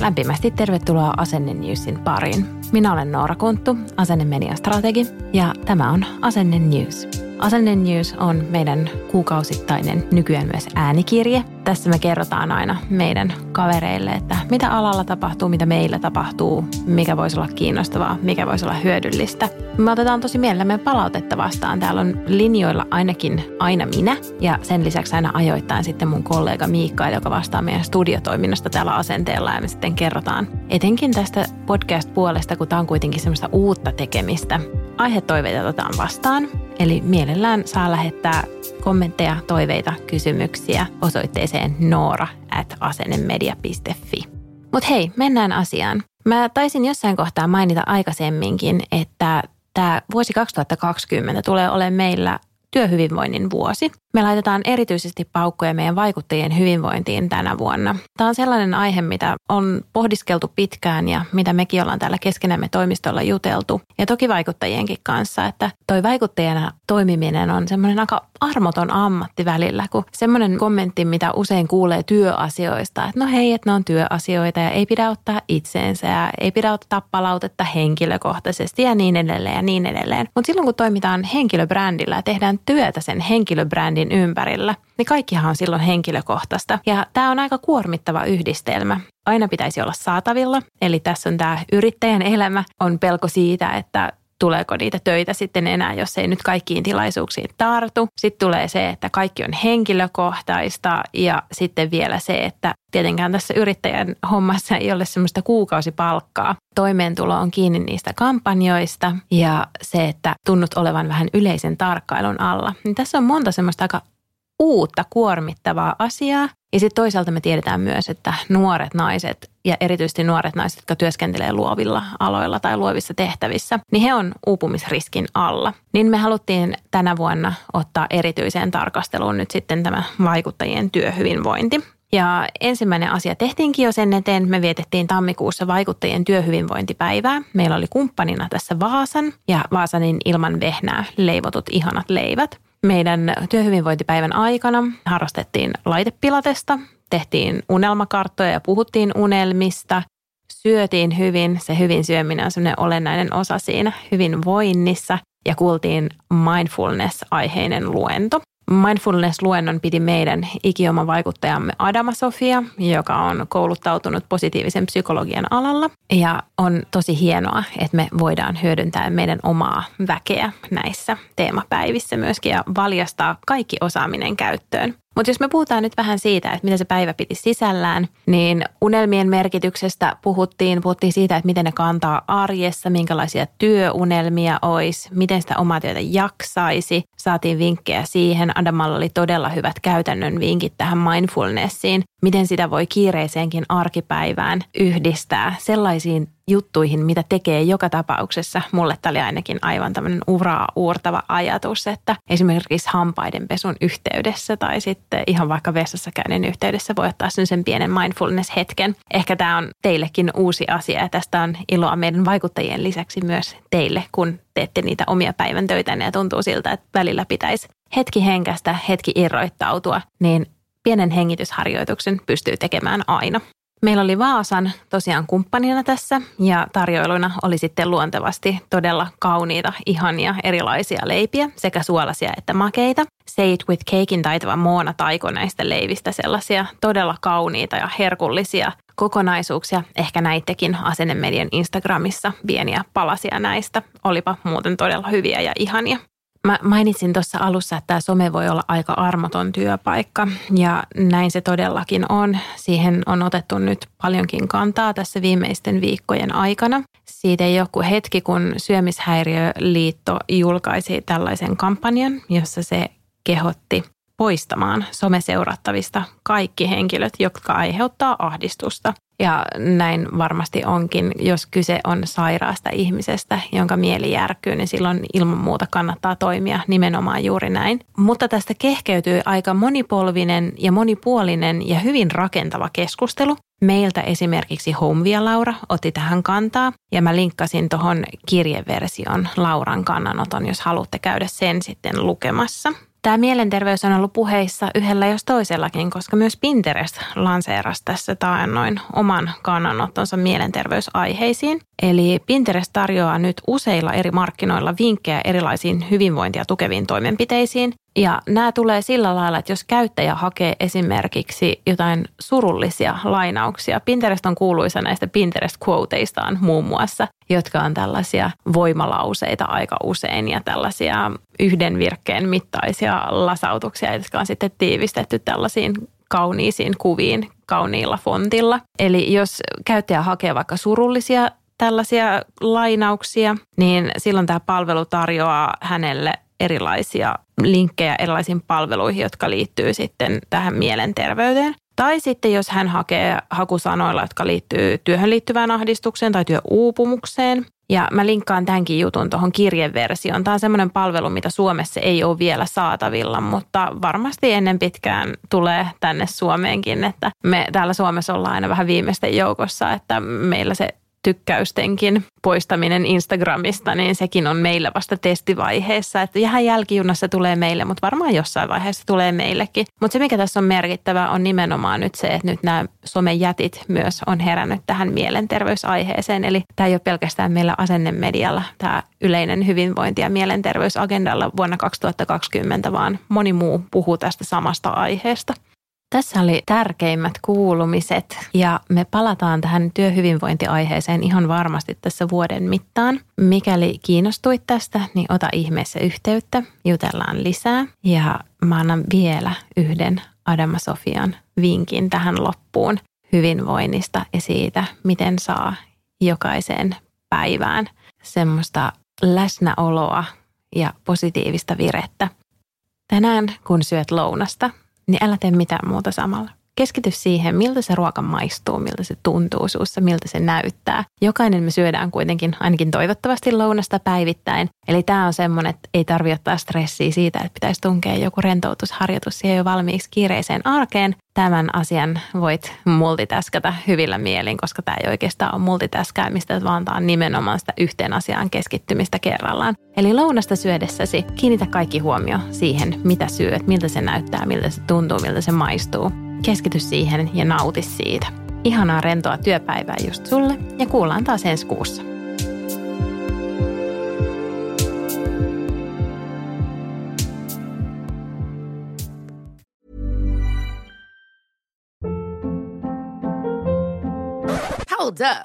Lämpimästi tervetuloa Asenne Newsin pariin. Minä olen Noora Kunttu, Asenne Median strategi, ja tämä on Asenne News. Asenne News on meidän kuukausittainen, nykyään myös äänikirje. Tässä me kerrotaan aina meidän kavereille, että mitä alalla tapahtuu, mitä meillä tapahtuu, mikä voisi olla kiinnostavaa, mikä voisi olla hyödyllistä. Me otetaan tosi mielellämme palautetta vastaan. Täällä on linjoilla ainakin aina minä ja sen lisäksi aina ajoittain sitten mun kollega Miikka, joka vastaa meidän studiotoiminnasta täällä Asenteella, ja me sitten kerrotaan etenkin tästä podcast-puolesta, kun tämä on kuitenkin semmoista uutta tekemistä. Aihetoiveita otetaan vastaan, eli mielellään saa lähettää kommentteja, toiveita, kysymyksiä osoitteeseen noora@asennemedia.fi. Mutta hei, mennään asiaan. Mä taisin jossain kohtaa mainita aikaisemminkin, että tämä vuosi 2020 tulee olemaan meillä työhyvinvoinnin vuosi. Me laitetaan erityisesti paukkoja meidän vaikuttajien hyvinvointiin tänä vuonna. Tämä on sellainen aihe, mitä on pohdiskeltu pitkään ja mitä mekin ollaan täällä keskenämme toimistolla juteltu. Ja toki vaikuttajienkin kanssa, että toi vaikuttajana toimiminen on semmoinen aika armoton ammatti välillä, kun semmoinen kommentti, mitä usein kuulee työasioista, että no hei, että ne on työasioita ja ei pidä ottaa itseensä ja ei pidä ottaa palautetta henkilökohtaisesti ja niin edelleen ja niin edelleen. Mutta silloin kun toimitaan henkilöbrändillä ja tehdään työtä sen henkilöbrändin ympärillä, niin kaikkihan on silloin henkilökohtaista. Ja tämä on aika kuormittava yhdistelmä. Aina pitäisi olla saatavilla, eli tässä on tämä yrittäjän elämä, on pelko siitä, että tuleeko niitä töitä sitten enää, jos ei nyt kaikkiin tilaisuuksiin tartu. Sitten tulee se, että kaikki on henkilökohtaista ja sitten vielä se, että tietenkään tässä yrittäjän hommassa ei ole semmoista kuukausipalkkaa. Toimeentulo on kiinni niistä kampanjoista ja se, että tunnut olevan vähän yleisen tarkkailun alla. Niin tässä on monta semmoista aika uutta kuormittavaa asiaa. Ja sitten toisaalta me tiedetään myös, että nuoret naiset ja erityisesti nuoret naiset, jotka työskentelee luovilla aloilla tai luovissa tehtävissä, niin he on uupumisriskin alla. Niin me haluttiin tänä vuonna ottaa erityiseen tarkasteluun nyt sitten tämä vaikuttajien työhyvinvointi. Ja ensimmäinen asia tehtiinkin jo sen eteen. Me vietettiin tammikuussa vaikuttajien työhyvinvointipäivää. Meillä oli kumppanina tässä Vaasan ja Vaasanin ilman vehnää leivotut ihanat leivät. Meidän työhyvinvointipäivän aikana harrastettiin laitepilatesta, tehtiin unelmakarttoja ja puhuttiin unelmista, syötiin hyvin. Se hyvin syöminen on sellainen olennainen osa siinä hyvinvoinnissa ja kuultiin mindfulness-aiheinen luento. Mindfulness-luennon piti meidän ikioma vaikuttajamme Adama Sofia, joka on kouluttautunut positiivisen psykologian alalla. Ja on tosi hienoa, että me voidaan hyödyntää meidän omaa väkeä näissä teemapäivissä myöskin ja valjastaa kaikki osaaminen käyttöön. Mutta jos me puhutaan nyt vähän siitä, että mitä se päivä piti sisällään, niin unelmien merkityksestä puhuttiin siitä, että miten ne kantaa arjessa, minkälaisia työunelmia olisi, miten sitä omaa työtä jaksaisi. Saatiin vinkkejä siihen. Adamalla oli todella hyvät käytännön vinkit tähän mindfulnessiin, miten sitä voi kiireiseenkin arkipäivään yhdistää sellaisiin juttuihin, mitä tekee joka tapauksessa. Mulle tämä oli ainakin aivan tämmöinen uraa uurtava ajatus, että esimerkiksi hampaidenpesun yhteydessä tai sitten ihan vaikka vessassa käynnin yhteydessä voi ottaa sen pienen mindfulness-hetken. Ehkä tämä on teillekin uusi asia ja tästä on iloa meidän vaikuttajien lisäksi myös teille, kun teette niitä omia päivän töitänne ja tuntuu siltä, että välillä pitäisi hetki henkästä, hetki irroittautua, niin pienen hengitysharjoituksen pystyy tekemään aina. Meillä oli Vaasan tosiaan kumppanina tässä ja tarjoiluna oli sitten luontevasti todella kauniita, ihania, erilaisia leipiä, sekä suolaisia että makeita. Say It With Cakein taitava Moona taiko näistä leivistä sellaisia todella kauniita ja herkullisia kokonaisuuksia. Ehkä näittekin Asenne Median Instagramissa pieniä palasia näistä. Olipa muuten todella hyviä ja ihania. Mä mainitsin tuossa alussa, että tämä some voi olla aika armoton työpaikka ja näin se todellakin on. Siihen on otettu nyt paljonkin kantaa tässä viimeisten viikkojen aikana. Siitä ei ole kuin hetki, kun Syömishäiriöliitto julkaisi tällaisen kampanjan, jossa se kehotti poistamaan someseurattavista kaikki henkilöt, jotka aiheuttaa ahdistusta. Ja näin varmasti onkin, jos kyse on sairaasta ihmisestä, jonka mieli järkyy, niin silloin ilman muuta kannattaa toimia nimenomaan juuri näin. Mutta tästä kehkeytyy aika monipolvinen ja monipuolinen ja hyvin rakentava keskustelu. Meiltä esimerkiksi Home Via Laura otti tähän kantaa ja mä linkkasin tuohon kirjeversion Lauran kannanoton, jos haluatte käydä sen sitten lukemassa. Tämä mielenterveys on ollut puheissa yhdellä jos toisellakin, koska myös Pinterest lanseerasi tässä taannoin oman kannanottonsa mielenterveysaiheisiin. Eli Pinterest tarjoaa nyt useilla eri markkinoilla vinkkejä erilaisiin hyvinvointia tukeviin toimenpiteisiin. Ja nämä tulee sillä lailla, että jos käyttäjä hakee esimerkiksi jotain surullisia lainauksia. Pinterest on kuuluisa näistä Pinterest-quoteistaan muun muassa, jotka on tällaisia voimalauseita aika usein ja tällaisia yhden virkkeen mittaisia lasautuksia, jotka on sitten tiivistetty tällaisiin kauniisiin kuviin kauniilla fontilla. Eli jos käyttäjä hakee vaikka surullisia tällaisia lainauksia, niin silloin tämä palvelu tarjoaa hänelle erilaisia linkkejä erilaisiin palveluihin, jotka liittyy sitten tähän mielenterveyteen. Tai sitten jos hän hakee hakusanoilla, jotka liittyy työhön liittyvään ahdistukseen tai työuupumukseen. Ja mä linkkaan tämänkin jutun tuohon kirjeversioon. Tämä on semmoinen palvelu, mitä Suomessa ei ole vielä saatavilla, mutta varmasti ennen pitkään tulee tänne Suomeenkin. Että me täällä Suomessa ollaan aina vähän viimeisten joukossa, että meillä se tykkäystenkin poistaminen Instagramista, niin sekin on meillä vasta testivaiheessa. Että ihan jälkijunassa tulee meille, mutta varmaan jossain vaiheessa tulee meillekin. Mutta se, mikä tässä on merkittävää, on nimenomaan nyt se, että nyt nämä somejätit myös on herännyt tähän mielenterveysaiheeseen. Eli tämä ei ole pelkästään meillä Asenne Medialla, tämä yleinen hyvinvointi- ja mielenterveysagendalla vuonna 2020, vaan moni muu puhuu tästä samasta aiheesta. Tässä oli tärkeimmät kuulumiset ja me palataan tähän työhyvinvointiaiheeseen ihan varmasti tässä vuoden mittaan. Mikäli kiinnostuit tästä, niin ota ihmeessä yhteyttä, jutellaan lisää ja mä annan vielä yhden Adama Sofian vinkin tähän loppuun hyvinvoinnista ja siitä, miten saa jokaiseen päivään semmoista läsnäoloa ja positiivista virettä. Tänään kun syöt lounasta, niin älä tee mitään muuta samalla. Keskity siihen, miltä se ruoka maistuu, miltä se tuntuu suussa, miltä se näyttää. Jokainen me syödään kuitenkin ainakin toivottavasti lounasta päivittäin. Eli tämä on semmoinen, että ei tarvitse ottaa stressiä siitä, että pitäisi tunkea joku rentoutusharjoitus siihen jo valmiiksi kiireiseen arkeen. Tämän asian voit multitaskata hyvillä mielin, koska tämä ei oikeastaan ole multitaskäämistä, vaan tämä on nimenomaan sitä yhteen asiaan keskittymistä kerrallaan. Eli lounasta syödessäsi kiinnitä kaikki huomio siihen, mitä syöt, miltä se näyttää, miltä se tuntuu, miltä se maistuu. Keskity siihen ja nauti siitä. Ihanaa rentoa työpäivää just sulle ja kuullaan taas ensi kuussa. Hold up.